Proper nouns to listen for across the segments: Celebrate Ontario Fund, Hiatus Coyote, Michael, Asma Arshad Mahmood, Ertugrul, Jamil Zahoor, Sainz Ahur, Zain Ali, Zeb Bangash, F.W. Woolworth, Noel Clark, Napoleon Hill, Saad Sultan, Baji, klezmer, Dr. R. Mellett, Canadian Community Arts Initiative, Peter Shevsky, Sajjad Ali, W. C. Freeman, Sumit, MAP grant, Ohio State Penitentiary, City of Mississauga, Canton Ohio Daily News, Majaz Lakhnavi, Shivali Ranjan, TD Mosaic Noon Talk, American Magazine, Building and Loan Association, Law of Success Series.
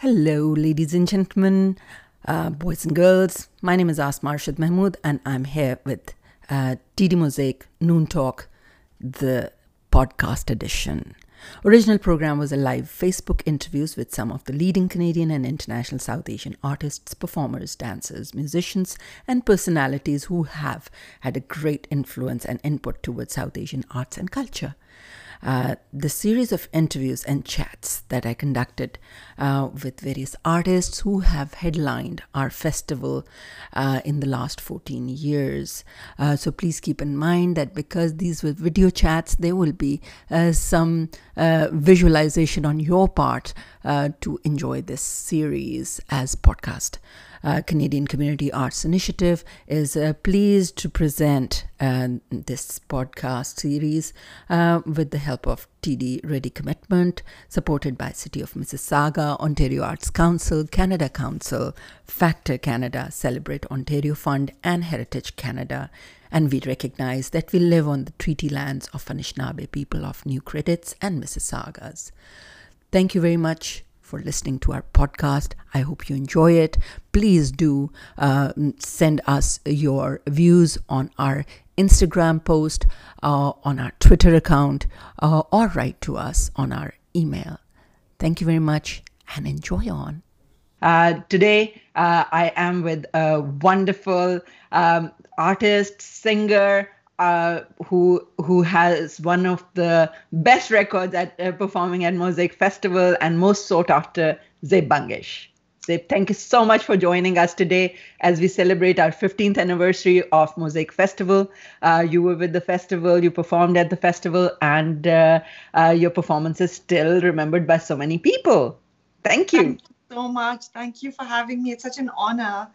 Hello, ladies and gentlemen, boys and girls. My name is Asma Arshad Mahmood, and I'm here with TD Mosaic Noon Talk, the podcast edition. Original program was a live Facebook interviews with some of the leading Canadian and international South Asian artists, performers, dancers, musicians, and personalities who have had a great influence and input towards South Asian arts and culture. The series of interviews and chats that I conducted with various artists who have headlined our festival in the last 14 years. So please keep in mind that because these were video chats, there will be some visualization on your part to enjoy this series as podcast. Canadian Community Arts Initiative is pleased to present this podcast series with the help of TD Ready Commitment, supported by City of Mississauga, Ontario Arts Council, Canada Council, Factor Canada, Celebrate Ontario Fund, and Heritage Canada. And we recognize that we live on the treaty lands of Anishinaabe people of New Credits and Mississaugas. Thank you very much for listening to our podcast. I hope you enjoy it. Please do send us your views on our Instagram post, on our Twitter account, or write to us on our email. Thank you very much and enjoy on. Today, I am with a wonderful artist, singer, who has one of the best records at performing at Mosaic Festival and most sought after, Zeb Bangash. Zeb, thank you so much for joining us today as we celebrate our 15th anniversary of Mosaic Festival. You were with the festival, you performed at the festival, and your performance is still remembered by so many people. Thank you. Thank you so much. Thank you for having me. It's such an honor.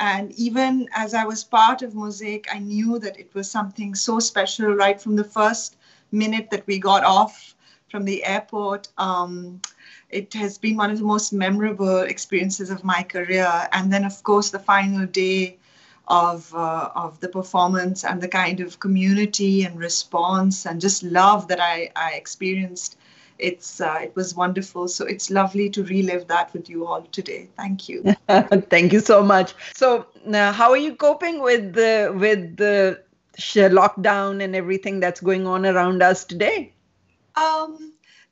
And even as I was part of Mosaic, I knew that it was something so special right from the first minute that we got off from the airport. It has been one of the most memorable experiences of my career. And then, of course, the final day of the performance and the kind of community and response and just love that I experienced, it was wonderful. So it's lovely to relive that with you all today. Thank you. Thank you so much. So now, how are you coping with the lockdown and everything that's going on around us today?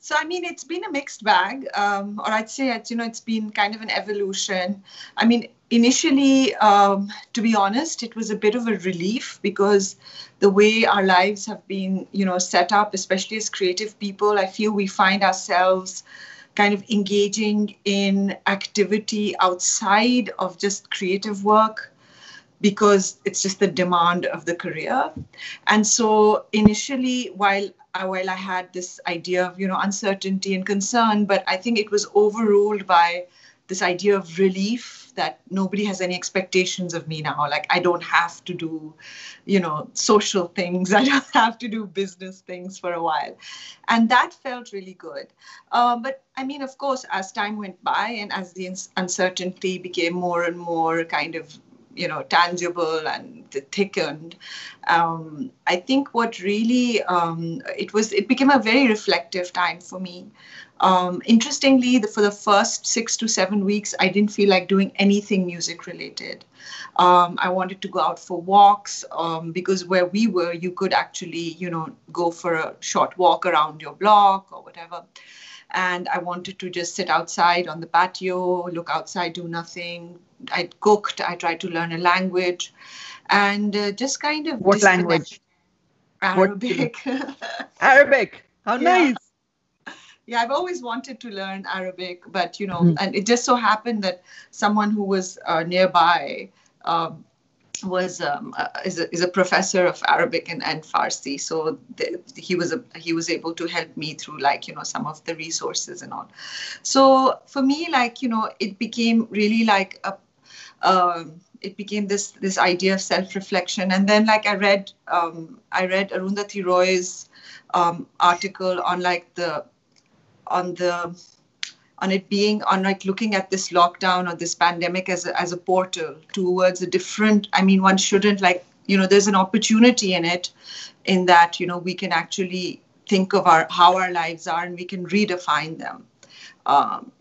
So, I mean, it's been a mixed bag, or I'd say it's, it's been kind of an evolution. I mean, initially, to be honest, it was a bit of a relief because the way our lives have been, set up, especially as creative people, I feel we find ourselves kind of engaging in activity outside of just creative work, because it's just the demand of the career. And so initially, while I had this idea of, uncertainty and concern, but I think it was overruled by this idea of relief that nobody has any expectations of me now. Like, I don't have to do, social things. I don't have to do business things for a while. And that felt really good. But I mean, of course, as time went by and as the uncertainty became more and more kind of tangible and thickened. I think what really, it became a very reflective time for me. Interestingly, for the first 6 to 7 weeks, I didn't feel like doing anything music related. I wanted to go out for walks because where we were, you could actually, go for a short walk around your block or whatever. And I wanted to just sit outside on the patio, look outside, do nothing. I cooked. I tried to learn a language and just kind of... What language? Arabic. Arabic. How nice. Yeah, I've always wanted to learn Arabic, but, and it just so happened that someone who was nearby is a professor of Arabic and Farsi, so he was able to help me through some of the resources and all. So for me, it became really like this idea of self-reflection. And then I read Arundhati Roy's article on looking at this lockdown or this pandemic as a portal towards a different, one shouldn't there's an opportunity in it, in that, we can actually think of how our lives are and we can redefine them.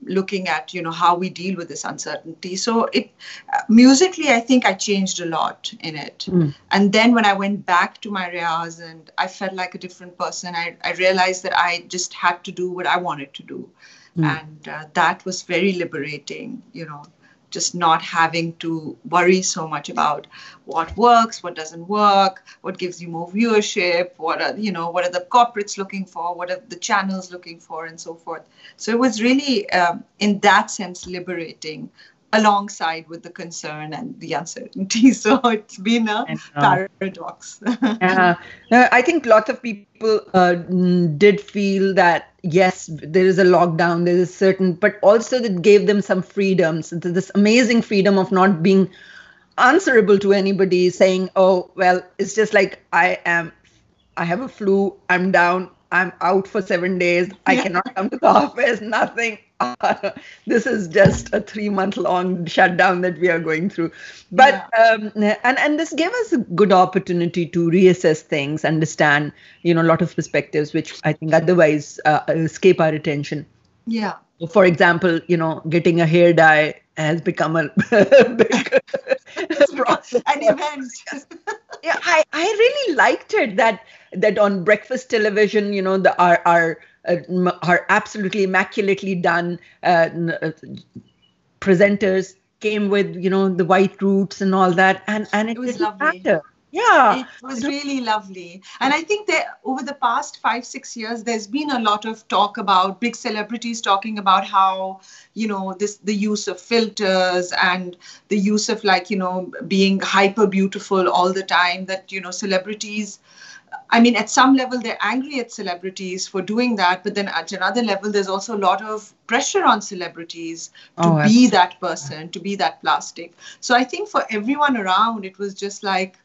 looking at, you know, how we deal with this uncertainty. So it musically, I think I changed a lot in it. And then when I went back to my riyaz, and I felt like a different person, I realized that I just had to do what I wanted to do. And that was very liberating, you know, just not having to worry so much about what works, what doesn't work, what gives you more viewership, what are the corporates looking for, what are the channels looking for, and so forth. So it was really, in that sense, liberating, alongside with the concern and the uncertainty. So it's been a paradox. I think lots of people did feel that, yes, there is a lockdown, there is certain, but also that gave them some freedoms, this amazing freedom of not being answerable to anybody, saying, oh, well, it's just like I have a flu, I'm down, I'm out for 7 days, I cannot come to the office, nothing. This is just a 3-month-long shutdown that we are going through. But and this gave us a good opportunity to reassess things, understand, you know, a lot of perspectives which I think otherwise escape our attention. Yeah. For example, you know, getting a hair dye has become a big process. An event. Yeah, I really liked it that on breakfast television, you know, our absolutely immaculately done presenters came with, you know, the white roots and all that, and it was lovely. Yeah, it was really lovely. And I think that over the past 5-6 years, there's been a lot of talk about big celebrities talking about how, you know, the use of filters and the use of, like, you know, being hyper beautiful all the time, that, you know, celebrities, I mean, at some level, they're angry at celebrities for doing that. But then at another level, there's also a lot of pressure on celebrities to be that person, to be that plastic. So I think for everyone around, it was just like,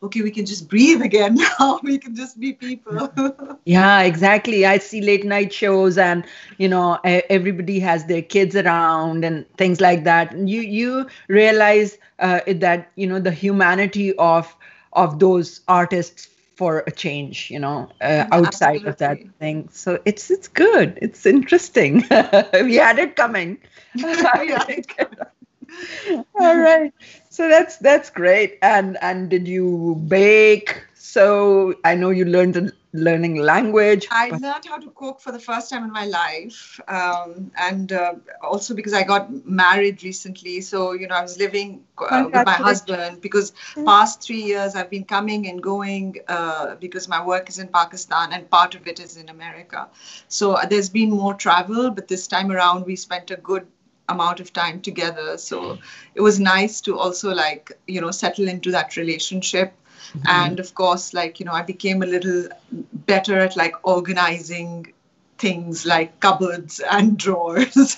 okay, we can just breathe again now. We can just be people. Yeah, exactly. I see late night shows, and, you know, everybody has their kids around and things like that. And you realize that, you know, the humanity of those artists for a change, you know, outside of that thing. So it's good. It's interesting. We had it coming. All right. So that's great. And did you bake? So I know you learning language. I learned how to cook for the first time in my life. And also because I got married recently. So, you know, I was living with my husband, because past 3 years I've been coming and going because my work is in Pakistan and part of it is in America. So there's been more travel, but this time around we spent a good amount of time together. So it was nice to also, like, you know, settle into that relationship. And of course, like, you know, I became a little better at, like, organizing things like cupboards and drawers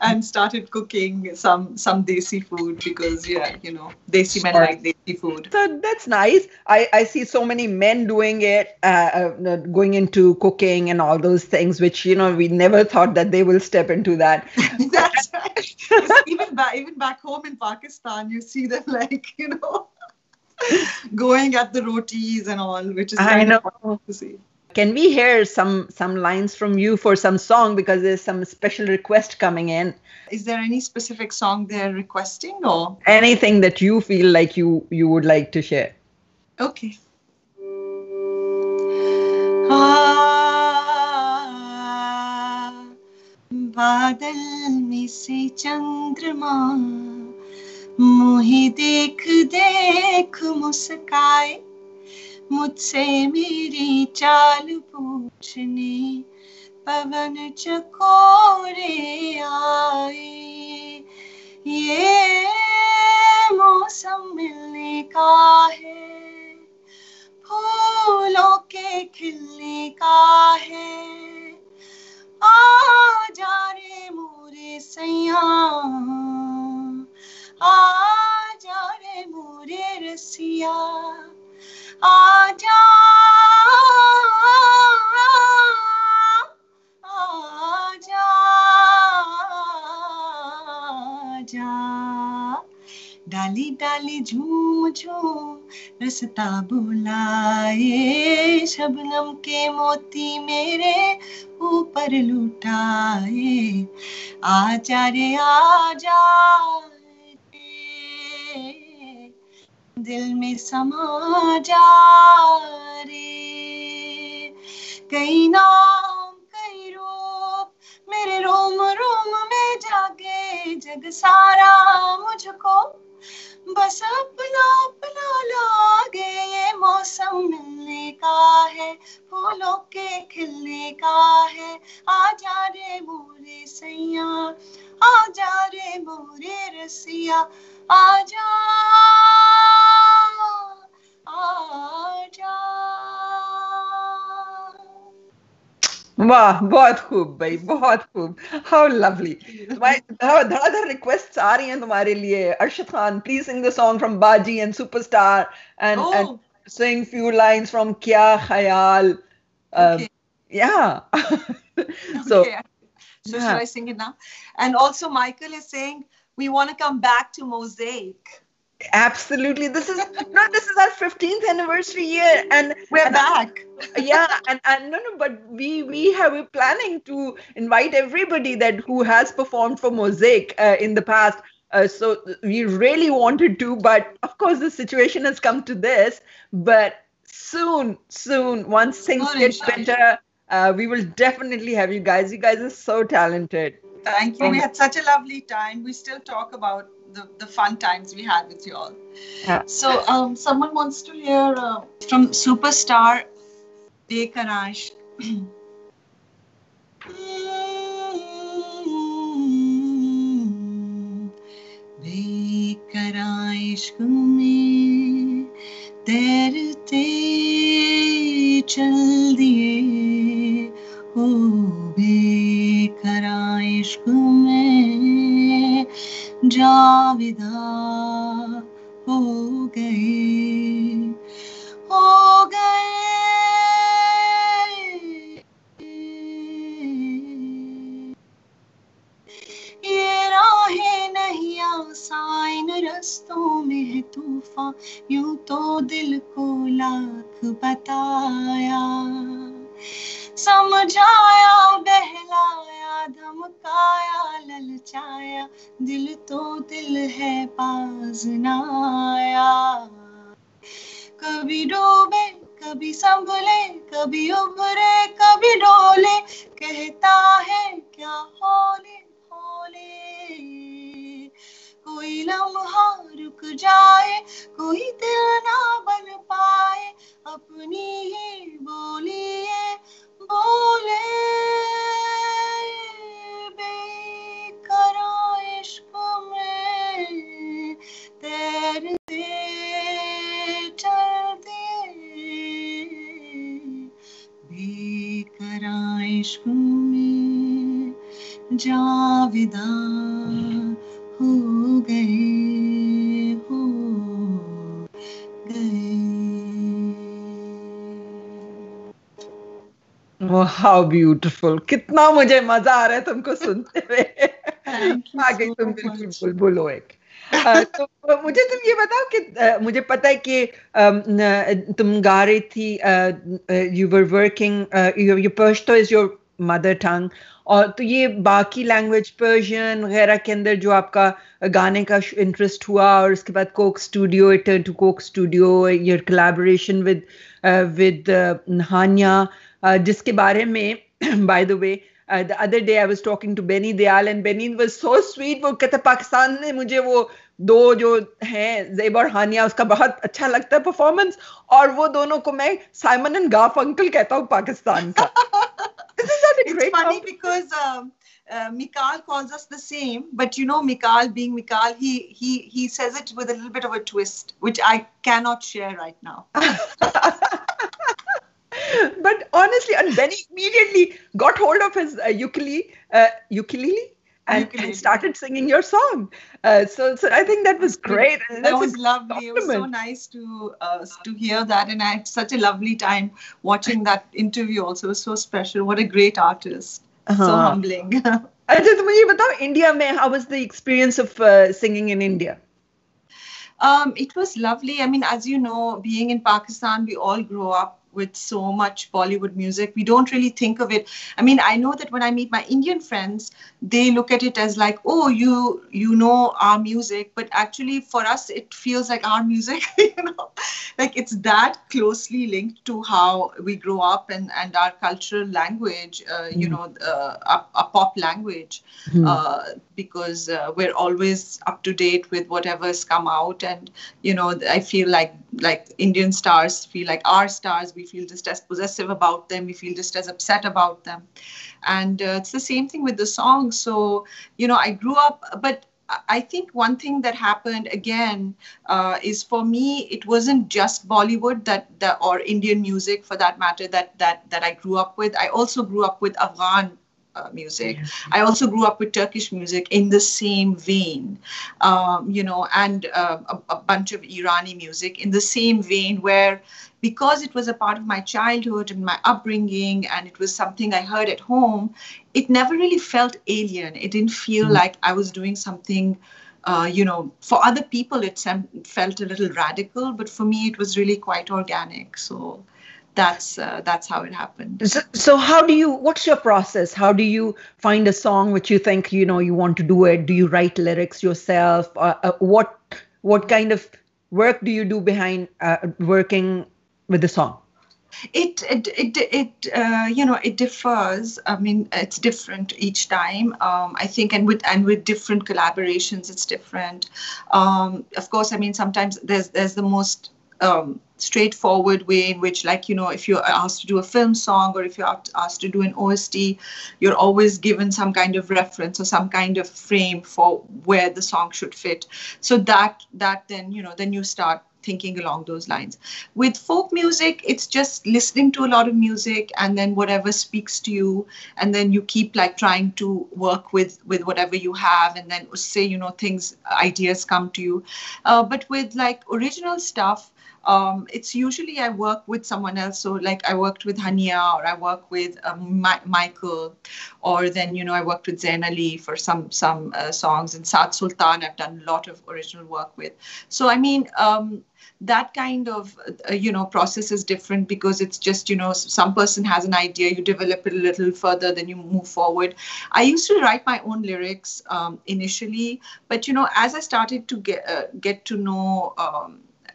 and started cooking some desi food, because, yeah, you know, desi men like desi food. So that's nice. I see so many men doing it, going into cooking and all those things, which, you know, we never thought that they will step into that. That's right. Even back home in Pakistan, you see them, like, you know, going at the rotis and all, which is I know. Fun to see. Can we hear some lines from you for some song, because there's some special request coming in? Is there any specific song they're requesting, or anything that you feel like you would like to share? Okay. बादल में से चंद्रमा मुही देख देख मुस्काए मुझसे मेरी चाल पूछने पवन चकोरे आए ये मौसम मिलने का है फूलों के खिलने का है आ जा रे मोरे सैया आजा रे मोरे रसिया आजा आजा डाली डाली झूम झूम रसता बुलाए, शबनम के मोती मेरे ऊपर लुटाए, आजा रे आजा रे दिल में समा जा रे, कई नाम कई रूप मेरे रोम रोम में जागे, जग सारा मुझको बस अपना अपना लागे, ये मौसम मिलने का है फूलों के खिलने का है, आजा रे मोरे सैया आजा रे मोरे रसिया, आजा आजा। वाह बहुत खूब भाई, बहुत खूब, हाउ लवली। धड़ाधड़ रिक्वेस्ट आ रही हैं तुम्हारे लिए। Arshad Khan, please sing the song from बाजी and superstar and sing few lines from क्या ख्याल। Yeah. So should I sing it now? And also Michael is saying we want to come back to Mosaic. Absolutely. This is our 15th anniversary year and we're back. Yeah, and no, but we're planning to invite everybody who has performed for Mosaic in the past. So we really wanted to, but of course the situation has come to this, but soon once things get better, we will definitely have you guys. You guys are so talented. Thank you. We had such a lovely time. We still talk about the fun times we had with you all. Yeah. So someone wants to hear from superstar Dekarash. Dekarash mein tairte chal diye, oh dekarash mein जाविदा हो गए ये राहें नहीं आसान, रस्तों में है तूफान, यूं तो दिल को लाख बताया, समझाया बहलाया, धमकाया ललचाया, दिल तो दिल है बाज़नाया, कभी डूबे कभी संभले, कभी उभरे कभी डोले, कहता है क्या होले होले, कोई लम्हा रुक जाए, कोई दिल ना बन पाए, अपनी ही बोलिए बोले, बेकरा इश्क में तैरते चलते, बेकरा इश्क में जाविदा हो गए हो गए। वो हाउ ब्यूटिफुल, कितना मुझे मजा आ रहा है तुमको सुनते हुए। आगे तुम बिल्कुल बुलबुल हो एक। तो मुझे तुम ये बताओ कि मुझे पता है कि तुम गा रही थी, you were working, your Pashto is your mother tongue, और तो ये बाकी लैंग्वेज पर्शियन वगैरह के अंदर जो आपका गाने का इंटरेस्ट हुआ, और इसके बाद Coke Studio, it to Coke Studio, your collaboration with Hania, जिसके बारे में by the way the other day I was talking to Benny Dayal and Benny was so sweet. वो कहता पाकिस्तान ने मुझे वो दो जो हैं ज़ेब और हानिया, उसका बहुत अच्छा लगता है परफॉर्मेंस, और वो दोनों को मैं साइमन एंड गार्फंकल कहता हूँ पाकिस्तान का। It's funny because Michael calls us the same, but you know Michael being Michael, he says it with a little bit of a twist, which I cannot share right now. But honestly, and Benny immediately got hold of his ukulele and started singing your song. So I think that was great. That was lovely. Compliment. It was so nice to hear that, and I had such a lovely time watching that interview. Also, it was so special. What a great artist! So humbling. अच्छा तो मुझे बताओ, India में how was the experience of singing in India? It was lovely. I mean, as you know, being in Pakistan, we all grow up with so much Bollywood music. We don't really think of it. I mean, I know that when I meet my Indian friends, they look at it as like, oh, you know our music. But actually for us, it feels like our music, you know, like it's that closely linked to how we grow up and our cultural language, you know, our pop language, because we're always up to date with whatever's come out. And, you know, I feel like Indian stars feel like our stars. We feel just as possessive about them. We feel just as upset about them. And it's the same thing with the song. So, you know, I grew up, but I think one thing that happened again is for me, it wasn't just Bollywood that or Indian music for that matter that I grew up with. I also grew up with Afghan music. I also grew up with Turkish music in the same vein, you know, and a bunch of Irani music in the same vein where, because it was a part of my childhood and my upbringing and it was something I heard at home, it never really felt alien. It didn't feel like I was doing something, you know, for other people it felt a little radical, but for me it was really quite organic. So that's how it happened. So how do you, what's your process? How do you find a song which you think, you know, you want to do it? Do you write lyrics yourself? What kind of work do you do behind working with the song? It you know, it differs. I mean, it's different each time. I think, and with different collaborations, it's different. Of course, I mean, sometimes there's the most straightforward way in which, like, you know, if you're asked to do a film song or if you're asked to do an OST, you're always given some kind of reference or some kind of frame for where the song should fit. So that then, you know, then you start thinking along those lines. With folk music, it's just listening to a lot of music and then whatever speaks to you, and then you keep like trying to work with whatever you have, and then say, you know, ideas come to you. But with like original stuff, it's usually I work with someone else. So like I worked with Hania, or I work with Michael, or then, you know, I worked with Zain Ali for some songs, and Saad Sultan I've done a lot of original work with. So I mean, that kind of, you know, process is different because it's just, you know, some person has an idea, you develop it a little further, then you move forward. I used to write my own lyrics initially, but, you know, as I started to get to know,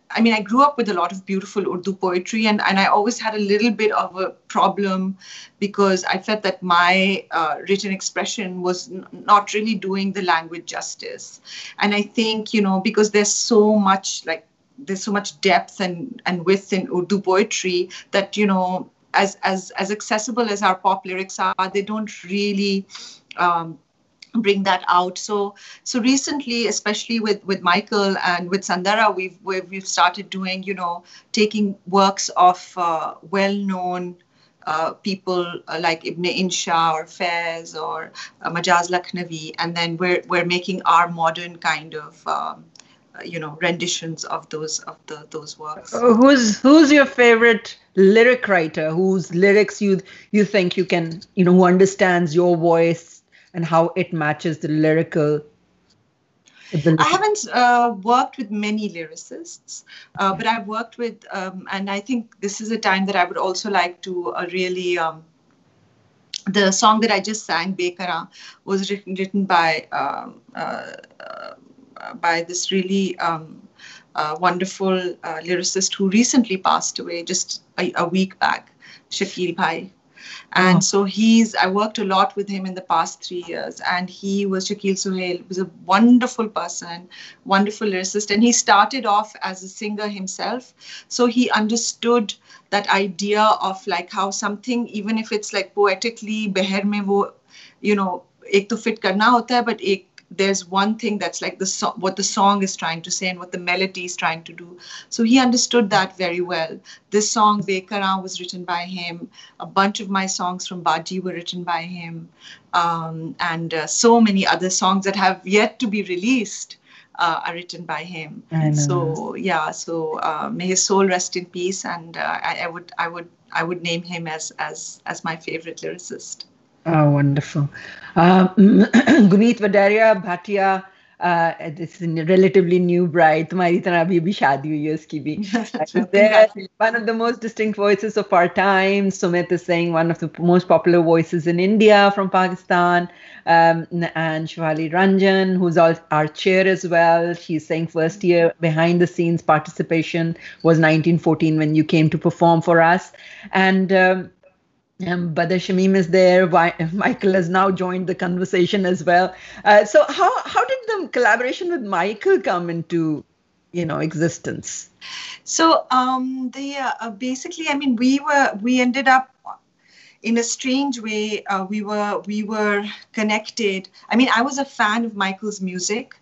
I mean, I grew up with a lot of beautiful Urdu poetry, and I always had a little bit of a problem because I felt that my written expression was not really doing the language justice. And I think, you know, because there's so much depth and width in Urdu poetry that, you know, as accessible as our pop lyrics are, they don't really bring that out. So recently, especially with Michael and with Sandaraa, we've started doing, you know, taking works of well-known people like Ibn Insha or Faiz or Majaz Lakhnavi, and then we're making our modern kind of you know, renditions of those works. Who's your favorite lyric writer? Whose lyrics you think you can, you know, who understands your voice and how it matches the lyrical ability? I haven't worked with many lyricists, but I've worked with, and I think this is a time that I would also like to really, the song that I just sang, Bekara, was written by this really wonderful lyricist who recently passed away just a week back, Shakeel Bhai. And so I worked a lot with him in the past 3 years, and Shakeel Sohail was a wonderful person, wonderful lyricist, and he started off as a singer himself. So he understood that idea of like how something, even if it's like poetically, beher mein wo, you know, ek to fit karna hota hai, but there's one thing that's like what the song is trying to say and what the melody is trying to do. So he understood that very well. This song, Bekara, was written by him. A bunch of my songs from Baji were written by him. And so many other songs that have yet to be released are written by him. So, yeah, so may his soul rest in peace. And I would name him as my favorite lyricist. Oh, wonderful. Guneet Vadaria Bhatia, this is a relatively new bride, tumhari tarah abhi abhi shaadi hui hai uski bhi. So there, one of the most distinct voices of our time. Sumit is saying one of the most popular voices in India from Pakistan, and Shivali Ranjan, who's our chair as well. She's saying first year behind the scenes participation was 1914 when you came to perform for us. And Badr Shamim is there. Michael has now joined the conversation as well. So how did the collaboration with Michael come into, you know, existence? So basically, I mean, we ended up in a strange way. We were connected. I mean, I was a fan of Michael's music,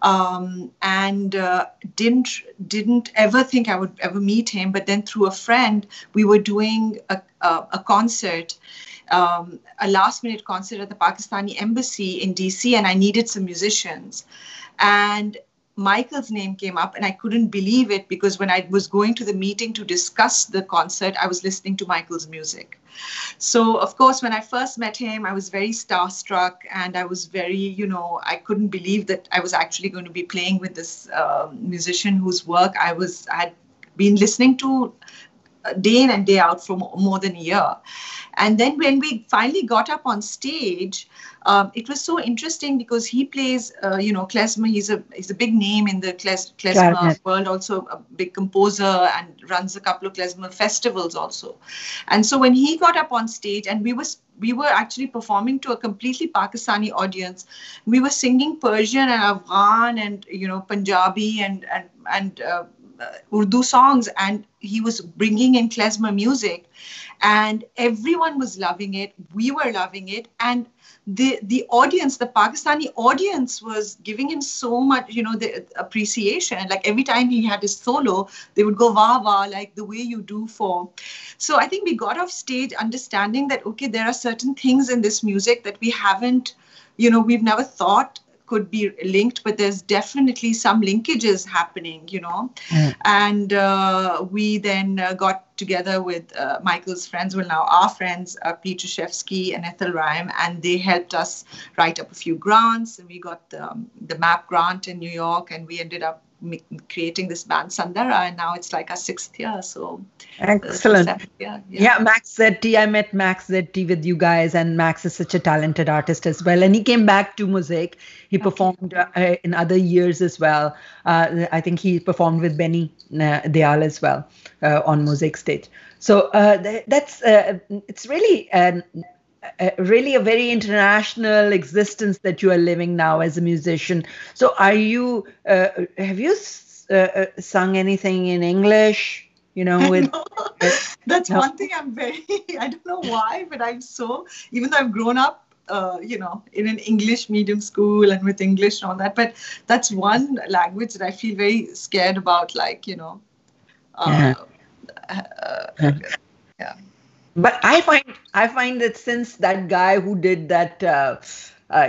and didn't ever think I would ever meet him. But then through a friend, we were doing a concert, a last-minute concert at the Pakistani embassy in DC, and I needed some musicians. And Michael's name came up, and I couldn't believe it, because when I was going to the meeting to discuss the concert, I was listening to Michael's music. So, of course, when I first met him, I was very starstruck, and I was very, you know, I couldn't believe that I was actually going to be playing with this musician whose work I had been listening to day in and day out for more than a year. And then when we finally got up on stage, it was so interesting because he plays, you know, klezmer. He's a big name in the klezmer world, also a big composer, and runs a couple of klezmer festivals also. And so when he got up on stage, and we were actually performing to a completely Pakistani audience, we were singing Persian and Afghan and, you know, Punjabi and Urdu songs, and he was bringing in klezmer music, and everyone was loving it. We were loving it, and the audience, the Pakistani audience, was giving him so much, you know, the appreciation. Like every time he had his solo, they would go wah wah, like the way you do for. So I think we got off stage understanding that okay, there are certain things in this music that we haven't, you know, we've never thought could be linked, but there's definitely some linkages happening, you know. Mm. And we then got together with Michael's friends, well, now our friends, Peter Shevsky and Ethel Ryan, and they helped us write up a few grants, and we got the MAP grant in New York, and we ended up creating this band Sandaraa, and now it's like our 6th year. So excellent. Yeah, Max ZT. I met Max ZT with you guys, and Max is such a talented artist as well. And he came back to Mosaic. He performed in other years as well. I think he performed with Benny Dayal as well on Mosaic stage. So it's really really a very international existence that you are living now as a musician. So are you, have you sung anything in English, you know? One thing I'm very, I don't know why, but I'm so, even though I've grown up, you know, in an English medium school and with English and all that, but that's one language that I feel very scared about, like, you know, yeah. But I find that since that guy who did that,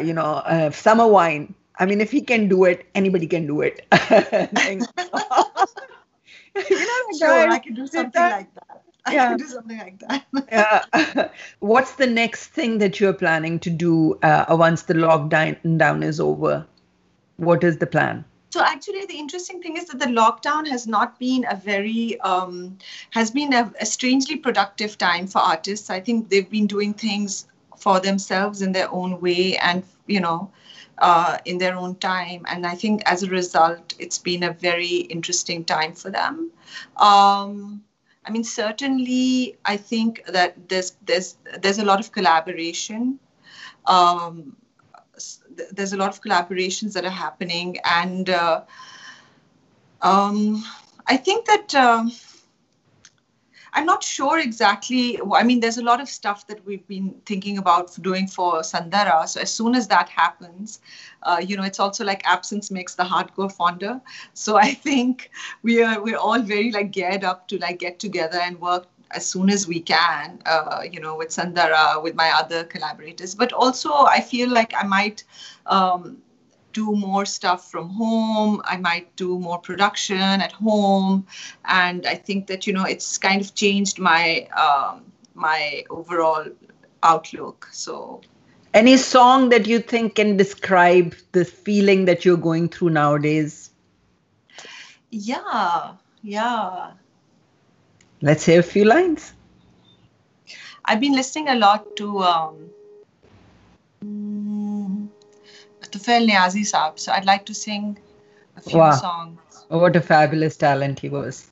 you know, Summer Wine, I mean, if he can do it, anybody can do it. You know, sure, I can do something like that. I can do something like that. Yeah. What's the next thing that you're planning to do once the lockdown is over? What is the plan? So actually, the interesting thing is that the lockdown has not been a very, has been a strangely productive time for artists. I think they've been doing things for themselves in their own way and, you know, in their own time. And I think as a result, it's been a very interesting time for them. I mean, certainly, I think that there's a lot of collaboration. There's a lot of collaborations that are happening, and I think that I'm not sure exactly. I mean, there's a lot of stuff that we've been thinking about doing for Sandaraa. So as soon as that happens, you know, it's also like absence makes the heart go fonder. So I think we're all very like geared up to like get together and work as soon as we can, you know, with Sandaraa, with my other collaborators. But also I feel like I might do more stuff from home. I might do more production at home. And I think that, you know, it's kind of changed my overall outlook. So Any song that you think can describe the feeling that you're going through nowadays? Yeah. Let's hear a few lines. I've been listening a lot to Tufail Niazi Saab, so I'd like to sing a few songs. Oh, what a fabulous talent he was.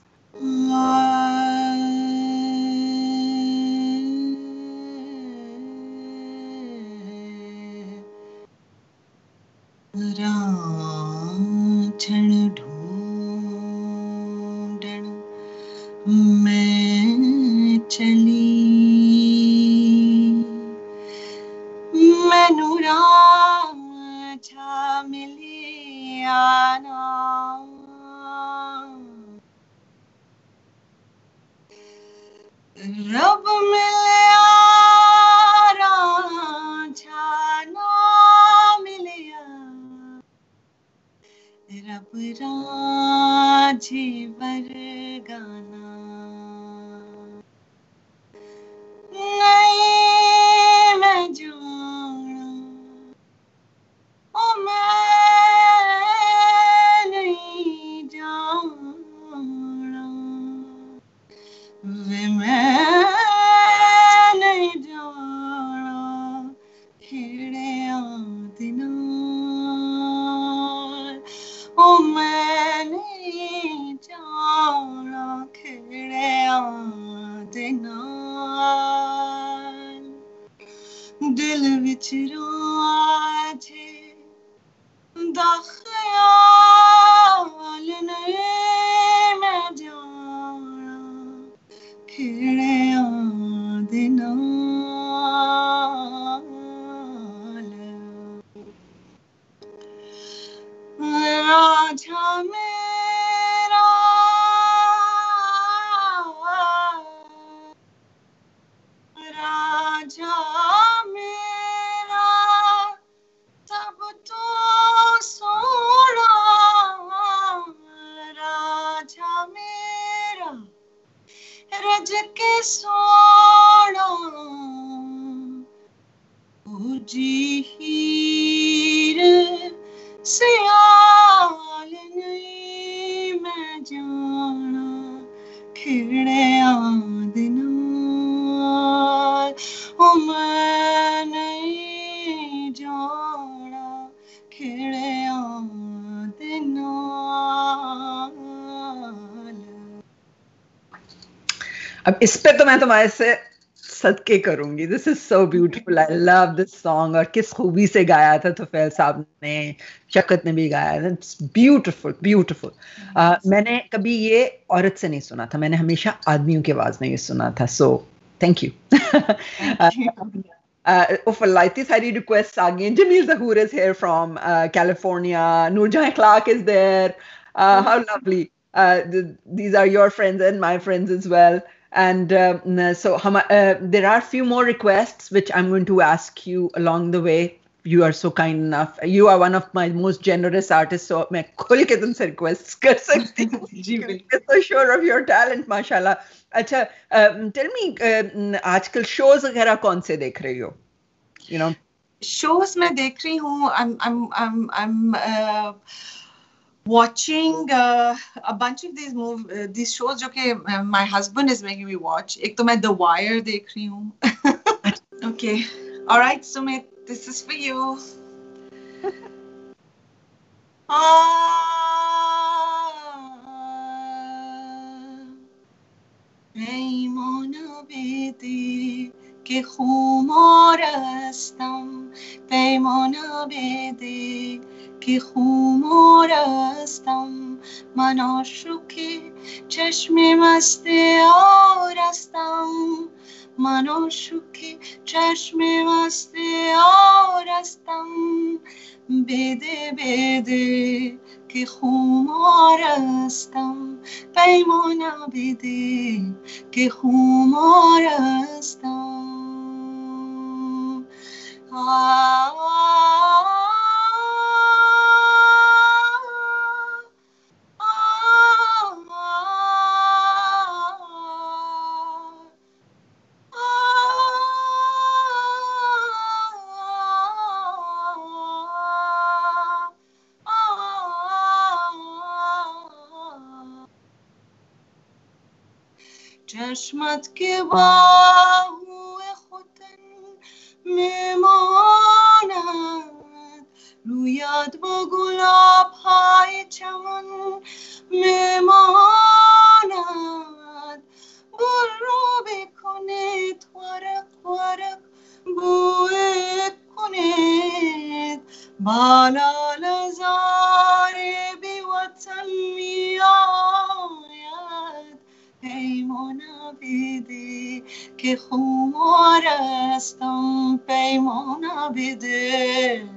This is so beautiful. I love this song. And kis khoobi se gaya tha Tufail Saab ne, Shaukat ne bhi gaya. It's beautiful, beautiful. मैंने कभी ये औरत से नहीं सुना था. मैंने हमेशा आदमियों की आवाज में ये सुना था. So, thank you. Lighty sari requests again. Jamil Zahoor is here from California. Noorjahan Clark is there. How lovely. These are your friends and my friends as well. And so there are a few more requests, which I'm going to ask you along the way. You are so kind enough. You are one of my most generous artists. So I can request you. I'm so sure of your talent, mashallah. Achha, tell me, aajkal shows वगैरह कौन से देख रही हो? You know, shows मैं देख रही हूँ. I'm watching a bunch of these shows जो कि my husband is making me watch. एक तो मैं The Wire देख रही हूँ. Okay, all right, Sumit, this is for you. पैमाना बे दे के ख़ुमार अस्तम, पैमाना बे दे के ख़ुमार अस्तम, मन आशुक़ चश्म मस्त और अस्तम, मन आशुक़ चश्म मस्त और अस्तम, बेदे बेदे के ख़ुमार अस्तम, पैमाना बेदे के ख़ुमार अस्तम. چشمت که باهو خودن میماند رویت با گلاب های چمن میماند برو بکنید ورق ورق بوی کنید بالال زار بی وطن میآید پیمانه بده که خمار هستم پیمانه بده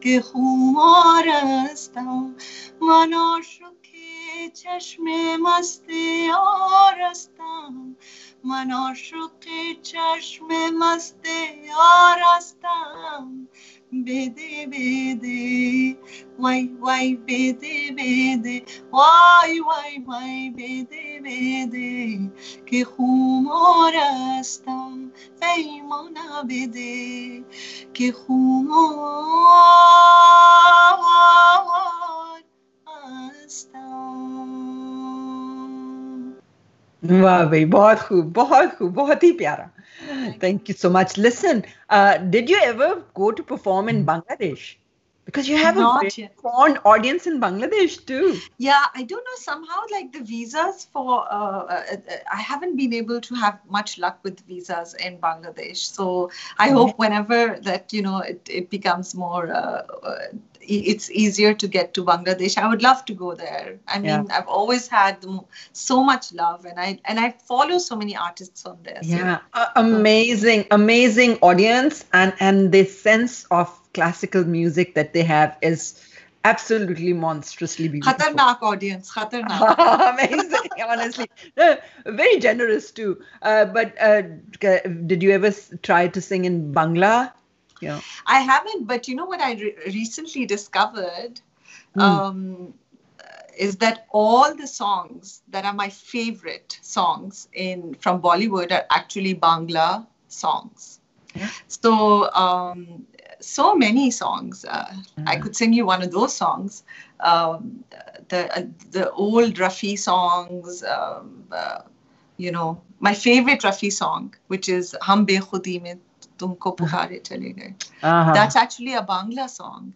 که خمار هستم من عاشق چشم مستی یار هستم من عاشق چشم مستی یار هستم بده بده وای وای بده بده وای وای وای بده بده که خمار هستم پیمانه بده که خمار Wow, very good. Thank you so much. Listen, did you ever go to perform in Bangladesh? Because you have a very fond audience in Bangladesh too. Yeah, I don't know. Somehow, like the visas for, I haven't been able to have much luck with visas in Bangladesh. So I hope whenever that, you know, it becomes more, it's easier to get to Bangladesh. I would love to go there. I mean, I've always had so much love, and I follow so many artists from there. So. Yeah, amazing audience, and this sense of classical music that they have is absolutely monstrously beautiful. Khatarnak audience, khatarnak. Amazing, honestly. Very generous too. But did you ever try to sing in Bangla? Yeah. I haven't, but you know what I recently discovered is that all the songs that are my favorite songs from Bollywood are actually Bangla songs. Yeah. So, so many songs. I could sing you one of those songs. The old Rafi songs, you know, my favorite Rafi song, which is Hum Be Khudi Mein Tumko Pukaare Chale Gaye. That's actually a Bangla song.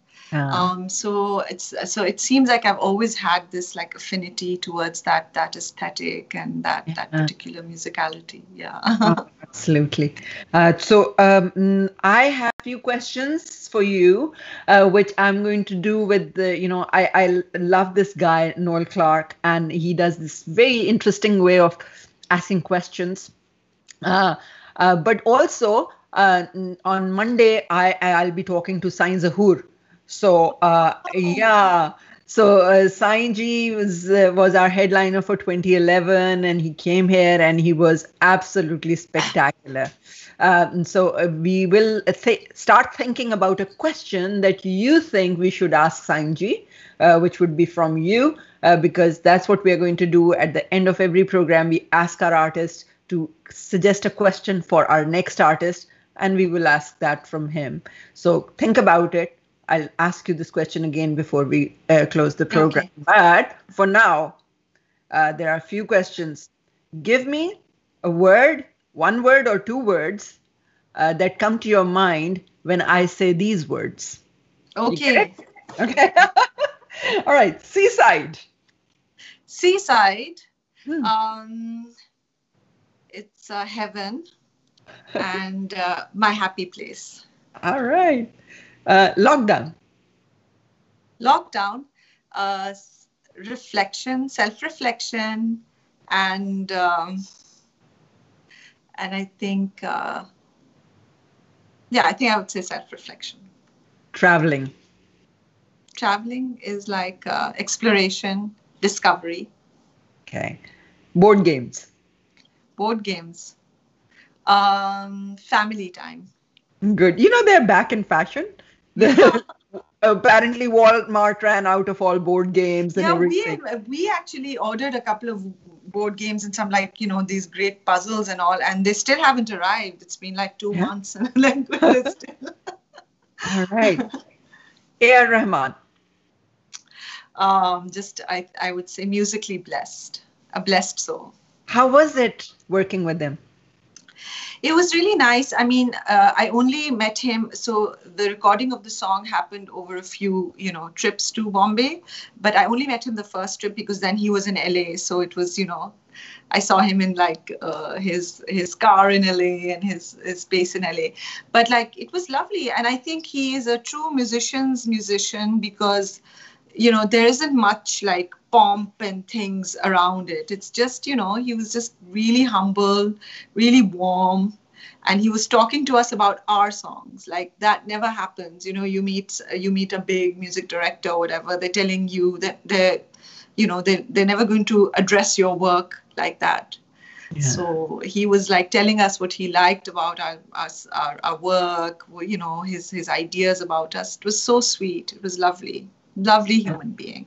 So it seems like I've always had this like affinity towards that aesthetic and that particular musicality. Yeah. Absolutely. So I have a few questions for you, which I'm going to do with the, you know, I love this guy, Noel Clark, and he does this very interesting way of asking questions. But also on Monday, I'll be talking to Sainz Ahur. So, Saeen ji was our headliner for 2011, and he came here and he was absolutely spectacular. So we will start thinking about a question that you think we should ask Saeen ji, which would be from you, because that's what we are going to do at the end of every program. We ask our artists to suggest a question for our next artist, and we will ask that from him. So think about it. I'll ask you this question again before we close the program. Okay. But for now, there are a few questions. Give me a word, one word or two words that come to your mind when I say these words. Okay. Okay. All right. Seaside. Seaside. It's heaven and my happy place. All right. Lockdown. Lockdown, reflection, self-reflection, and I think, I would say self-reflection. Traveling. Traveling is like exploration, discovery. Okay. Board games. Board games. Family time. Good. You know, they're back in fashion. Apparently Walmart ran out of all board games and everything. We actually ordered a couple of board games and some, like, you know, these great puzzles and all, and they still haven't arrived. It's been like 2 months. And like, still. All right. A.R. Rahman. I would say musically blessed, a blessed soul. How was it working with them? It was really nice. I mean, I only met him. So the recording of the song happened over a few, trips to Bombay. But I only met him the first trip because then he was in LA. So it was, I saw him in his car in LA and his space in LA. But it was lovely. And I think he is a true musician's musician because, there isn't much pomp and things around it. It's just, he was just really humble, really warm. And he was talking to us about our songs. That never happens. You meet a big music director or whatever. They're telling you that they're never going to address your work like that. Yeah. So he was telling us what he liked about our work, his ideas about us. It was so sweet. It was lovely, lovely human being.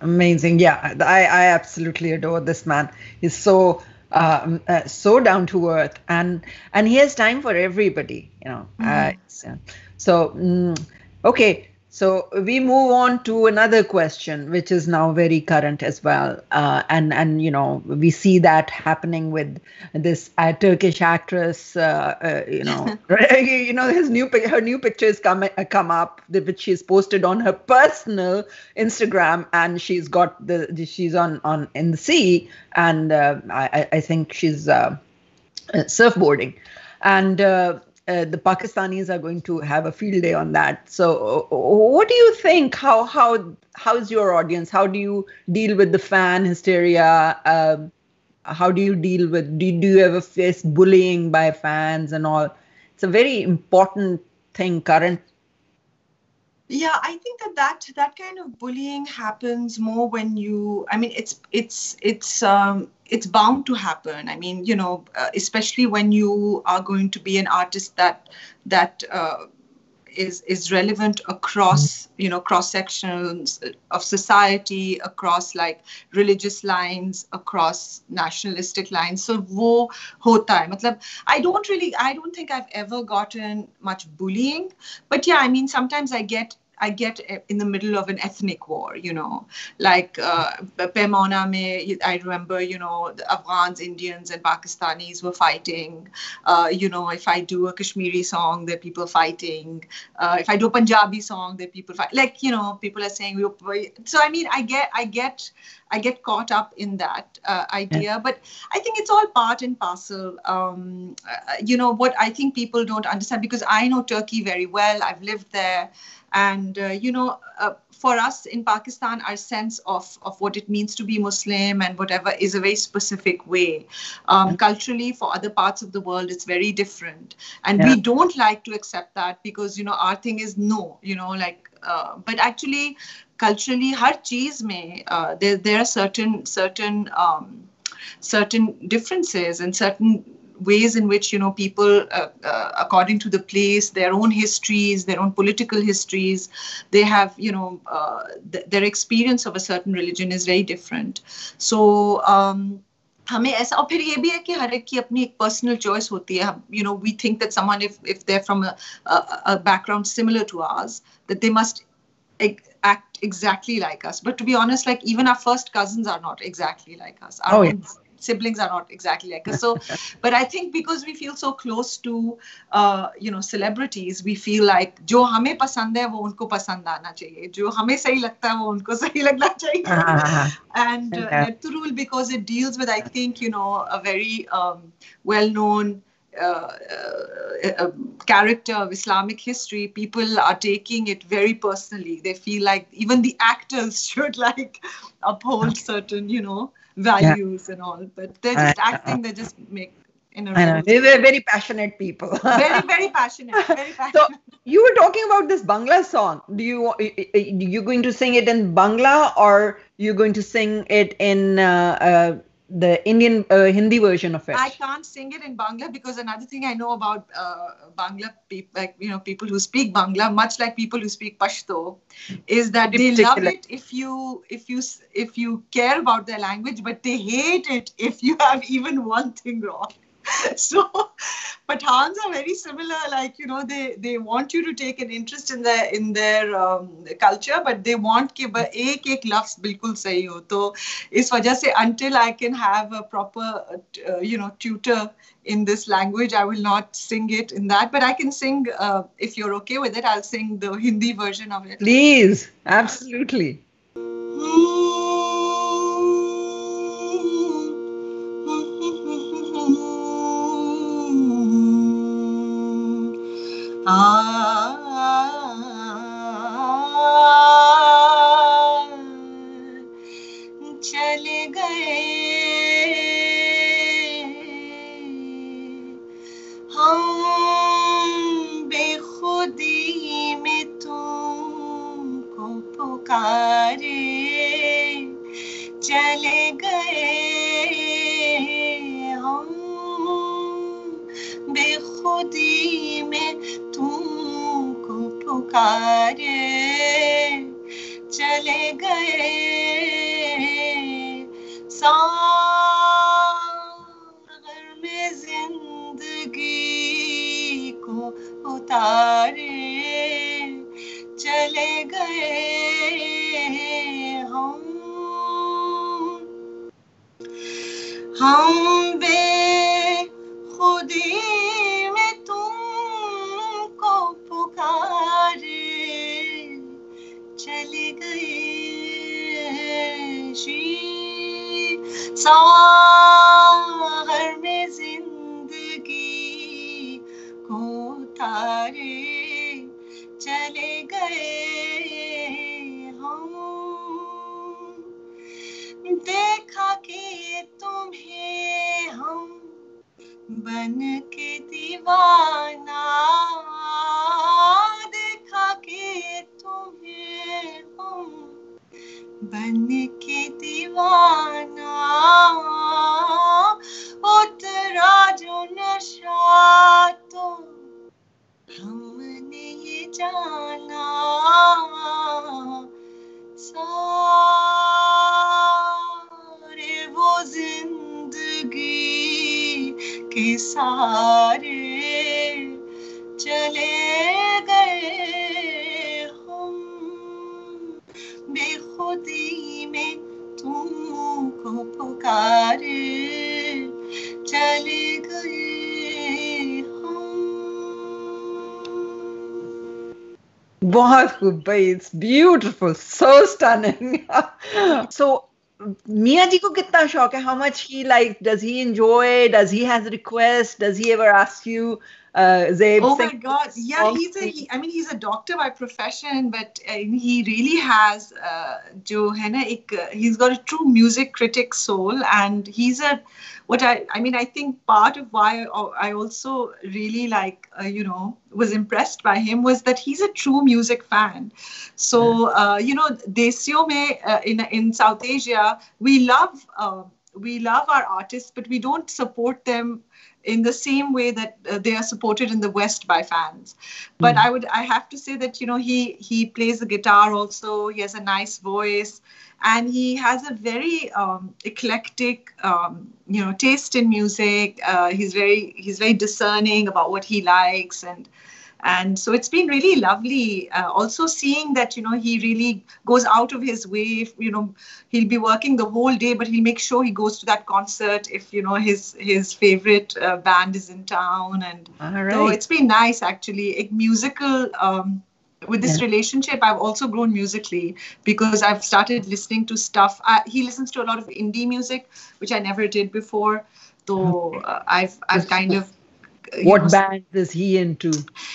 Amazing. Yeah, I absolutely adore this man. He's so so down to earth, and he has time for everybody, Okay, so we move on to another question, which is now very current as well. We see that happening with this Turkish actress, her new pictures come up, which she's posted on her personal Instagram, and she's got she's on in the sea, and I think she's surfboarding, and the Pakistanis are going to have a field day on that. So what do you think? How's your audience? How do you deal with the fan hysteria? How do you deal with, do you ever face bullying by fans and all? It's a very important thing current. Yeah, I think that kind of bullying happens more when you, it's bound to happen. I mean, especially when you are going to be an artist that is relevant across, cross sections of society, across religious lines, across nationalistic lines. So wo hota hai. Matlab, I don't think I've ever gotten much bullying, but yeah, I mean, sometimes I get in the middle of an ethnic war, Paimona mein, I remember, the Afghans, Indians and Pakistanis were fighting. If I do a Kashmiri song, there are people fighting. If I do a Punjabi song, there are people fighting. People are saying, so I mean, I get caught up in that idea, yeah. But I think it's all part and parcel. What I think people don't understand, because I know Turkey very well, I've lived there. And, for us in Pakistan, our sense of what it means to be Muslim and whatever is a very specific way. Culturally, for other parts of the world, it's very different. And we don't like to accept that because, our thing is no, but actually, culturally, har cheez mein, there are certain differences and certain ways in which, people, according to the place, their own histories, their own political histories, they have, their experience of a certain religion is very different. So, हमें ऐसा और फिर ये भी है कि हर एक की अपनी एक personal choice होती है. We think that someone, if they're from a background similar to ours, that they must act exactly like us. But to be honest, even our first cousins are not exactly like us. Siblings are not exactly like us. So, but I think because we feel so close to, celebrities, we feel जो हमें पसंद है वो उनको पसंद आना चाहिए, जो हमें सही लगता है वो उनको सही लगना चाहिए. And Ertugrul, because it deals with, I think, a very well-known character of Islamic history, people are taking it very personally. They feel even the actors should uphold certain, values and all, but they're just acting. They just make they're very passionate people. Very passionate. Very passionate. So you were talking about this Bangla song. Are you going to sing it in Bangla, or you're going to sing it in the Indian Hindi version of it? I can't sing it in Bangla because another thing I know about Bangla people, people who speak Bangla, much like people who speak Pashto, is that they love it if you care about their language, but they hate it if you have even one thing wrong. So Pathans are very similar, like, you know, they want you to take an interest in their culture, but they want ki ek lafz bilkul sahi ho. To is wajah se, until I can have a proper you know, tutor in this language, I will not sing it in that, but I can sing, if you're okay with it, I'll sing the Hindi version of it. Please, absolutely. It's beautiful, so stunning. So, Mia ji ko kitna shauk hai? How much he like? Does he enjoy? Does he has requests? Does he ever ask you? Zeb, oh my God! Yeah, he's a. I mean, he's a doctor by profession, but he really has. Jo hai na, he's got a true music critic soul, and he's a. What I mean, I think part of why I also really like, you know, was impressed by him was that he's a true music fan. So you know, desyo mein, in South Asia, we love our artists, but we don't support them in the same way that they are supported in the West by fans. But I have to say that, you know, he plays the guitar also, he has a nice voice, and he has a very eclectic, you know, taste in music. He's very discerning about what he likes, and so it's been really lovely also seeing that, you know, he really goes out of his way. You know, he'll be working the whole day, but he'll make sure he goes to that concert if, you know, his favorite band is in town. And all right. So it's been nice, actually. A musical, with this relationship, I've also grown musically because I've started listening to stuff. He listens to a lot of indie music, which I never did before. So I've kind of... What band is he into?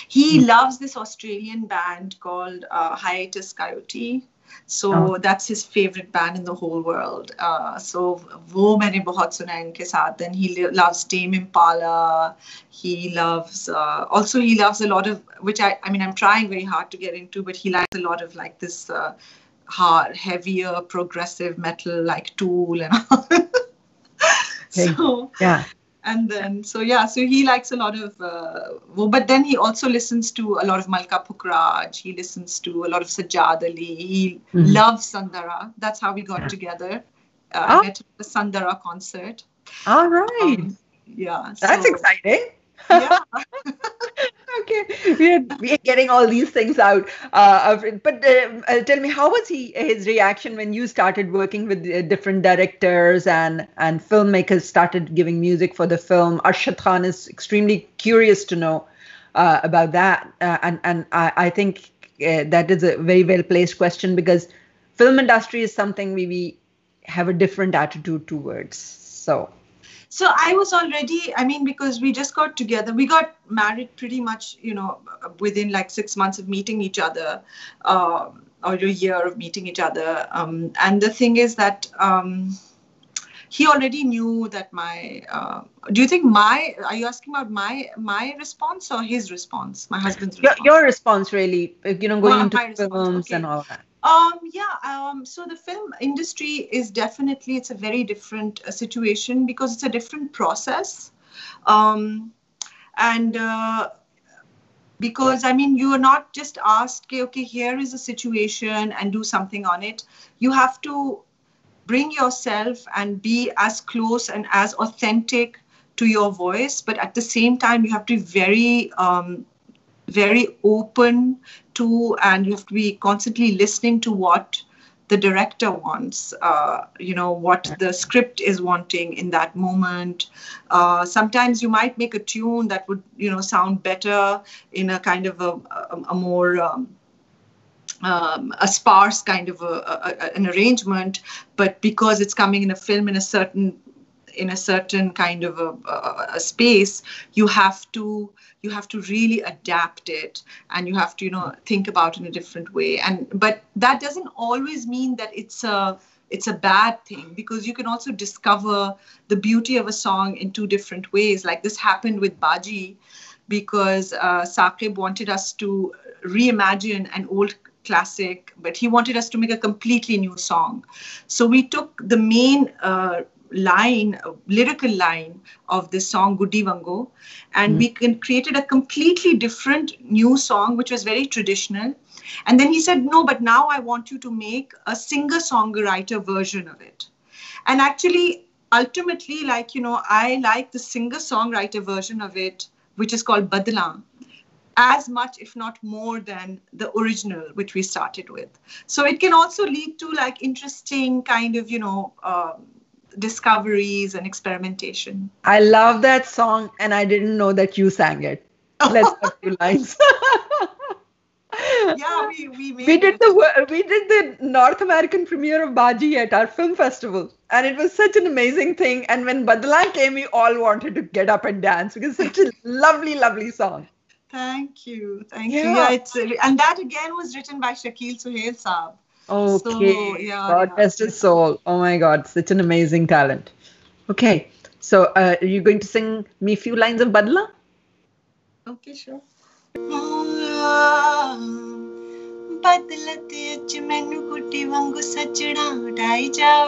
He loves this Australian band called Hiatus Coyote. So that's his favorite band in the whole world. So wo maine bahut suna inke saath. And he loves Tame Impala. He loves, also he loves a lot of, which I mean, I'm trying very hard to get into, but he likes a lot of like this hard, heavier, progressive metal like Tool and all. So, yeah. And then, so he likes a lot of, but then he also listens to a lot of Malka Pukhraj. He listens to a lot of Sajjad Ali. He loves Sandaraa. That's how we got together. I met at the Sandaraa concert. All right. Yeah. That's exciting. Yeah. Okay, we are getting all these things out. Tell me, how was his reaction when you started working with different directors and filmmakers started giving music for the film? Arshad Khan is extremely curious to know about that. And I think that is a very well-placed question, because film industry is something we have a different attitude towards. So I was already, because we just got together, we got married pretty much, within like 6 months of meeting each other, or a year of meeting each other. And the thing is that he already knew that my, do you think are you asking about my response or his response, my husband's response? Your response really, going into films, okay, and all that. So the film industry is definitely, it's a very different situation, because it's a different process. Because, you are not just asked, okay, here is a situation and do something on it. You have to bring yourself and be as close and as authentic to your voice. But at the same time, you have to be very, very open to, and you have to be constantly listening to what the director wants, what the script is wanting in that moment. Sometimes you might make a tune that would, sound better in a kind of a more a sparse kind of an arrangement, but because it's coming in a film in a certain kind of a space, you have to really adapt it, and you have to think about it in a different way. But that doesn't always mean that it's a bad thing, because you can also discover the beauty of a song in two different ways. Like this happened with Baji, because Saqib wanted us to reimagine an old classic, but he wanted us to make a completely new song. So we took the main lyrical line of this song Guddi Vango, and we created a completely different new song, which was very traditional. And then he said, no, but now I want you to make a singer-songwriter version of it. And actually, ultimately, I like the singer-songwriter version of it, which is called Badala, as much, if not more, than the original, which we started with. So it can also lead to interesting kind of, discoveries and experimentation. I love that song, and I didn't know that you sang it. Let's have two lines. Yeah, we did the North American premiere of Baji at our film festival, and it was such an amazing thing. And when Badala came, we all wanted to get up and dance, because it's such a lovely, lovely song. Thank you. Yeah, and that again was written by Shakeel Sohail Saab. Okay, so, God rest his soul. Oh my God, such an amazing talent. Okay, so are you going to sing me a few lines of Badla? Okay, sure. Badla te ach mainu gutti vangu sachda dai jao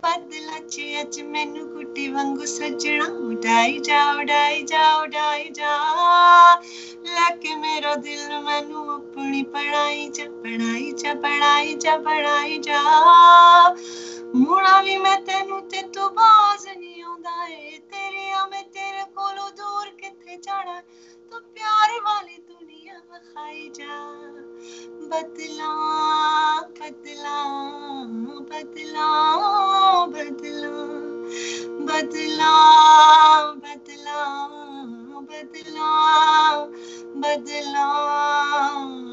badla che ach mainu gutti vangu sachda dai jao lak mera dil mainu apni padai ja mura vi main tenu te tu baaz nahi aunda e tere ame tere kolo dur kithe jana tu pyar wali duniya khai ja badla badla badla badla badla badla badla badla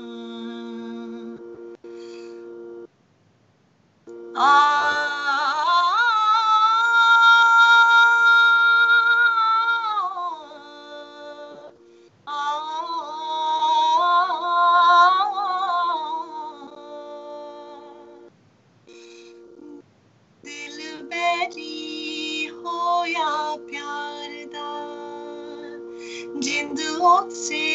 Dil bari hoya pyar da jind se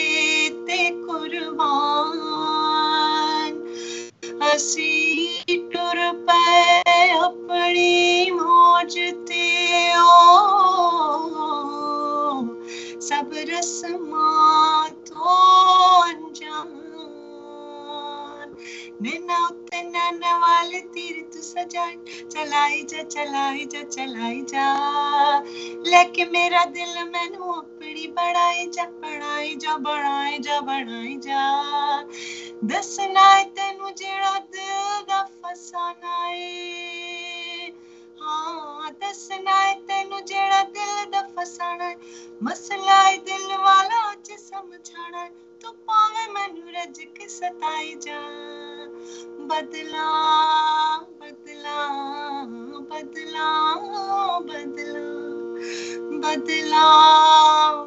te kurban asi Now नैना वाले तीर तू सजाए चलाई जा लेके मेरा दिल मैनू अपनी बढ़ाई जा दसना है तेनू जेड़ा दिल दा फसाना है हाँ दसना है तेनू जेड़ा दिल दा फसाना है मसला है दिल वाला अज समझाना है तू पावे मैनू रज के सताई जा बदला बदला बदला बदला बदला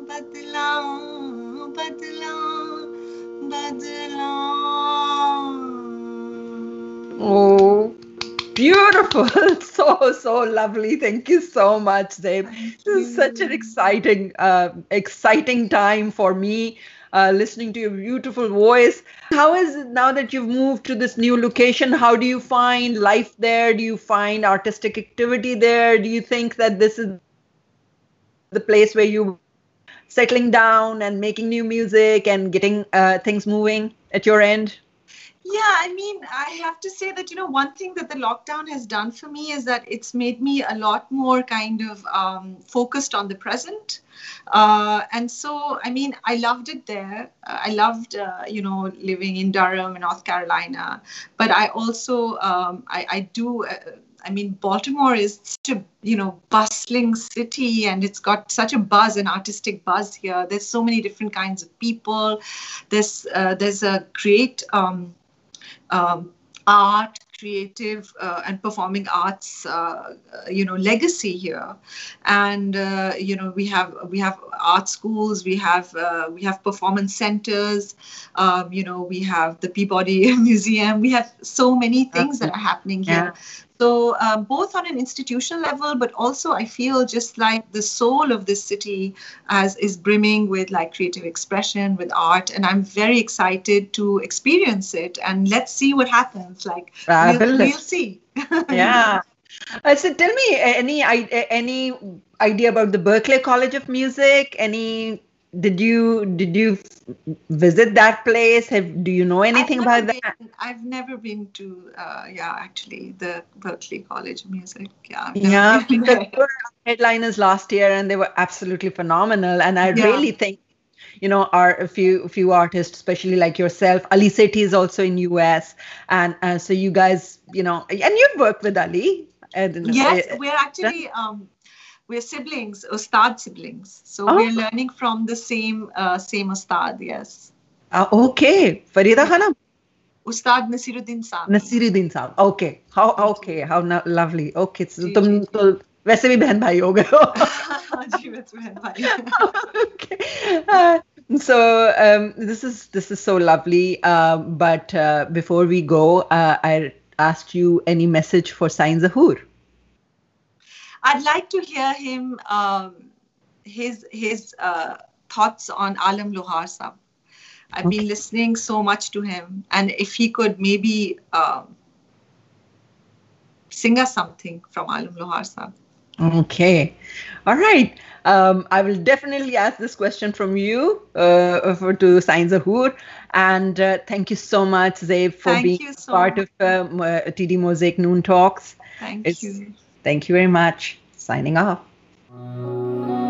बदला बदला बदला. Oh, beautiful. So lovely. Thank you so much, Zeb. This is such an exciting time for me. Listening to your beautiful voice. How is it now that you've moved to this new location? How do you find life there? Do you find artistic activity there? Do you think that this is the place where you settling down and making new music and getting things moving at your end? Yeah, I mean, I have to say that, one thing that the lockdown has done for me is that it's made me a lot more kind of focused on the present. And so, I mean, I loved it there. I loved, living in Durham and North Carolina. But I also, Baltimore is such a, bustling city, and it's got such a buzz, an artistic buzz here. There's so many different kinds of people. There's a great... art, creative and performing arts, legacy here, and we have art schools, we have performance centers, we have the Peabody Museum, we have so many things that are happening here. Yeah. So both on an institutional level, but also I feel just like the soul of this city is brimming with like creative expression, with art, and I'm very excited to experience it. And let's see what happens. Like we'll see. Yeah. So tell me any idea about the Berklee College of Music? Did you visit that place? Do you know anything about that? I've never been to the Berklee College of Music. Yeah, because they were headliners last year and they were absolutely phenomenal. And I really think are a few artists, especially like yourself. Ali Sethi is also in US, and so you guys, and you've worked with Ali. Yes, we're actually. We're siblings, Ustad siblings. So we're learning from the same Ustad, yes. Okay. Farida Khanam? Ustad Nasiruddin Sahab. Nasiruddin Sahab. Okay. How lovely. Okay. So you are वैसे भी बहन भाई हो गए हो. हाँ जी मैं तो बहन भाई. Okay. So this is so lovely. But before we go, I asked you any message for Sainz Ahur. I'd like to hear him, his thoughts on Alam Lohar Sahab. I've been listening so much to him. And if he could maybe sing us something from Alam Lohar Sahab. Okay. All right. I will definitely ask this question from you to Sainz Ahur. And thank you so much, Zeb, for being part of TD Mosaic Noon Talks. Thank you. Thank you very much. Signing off.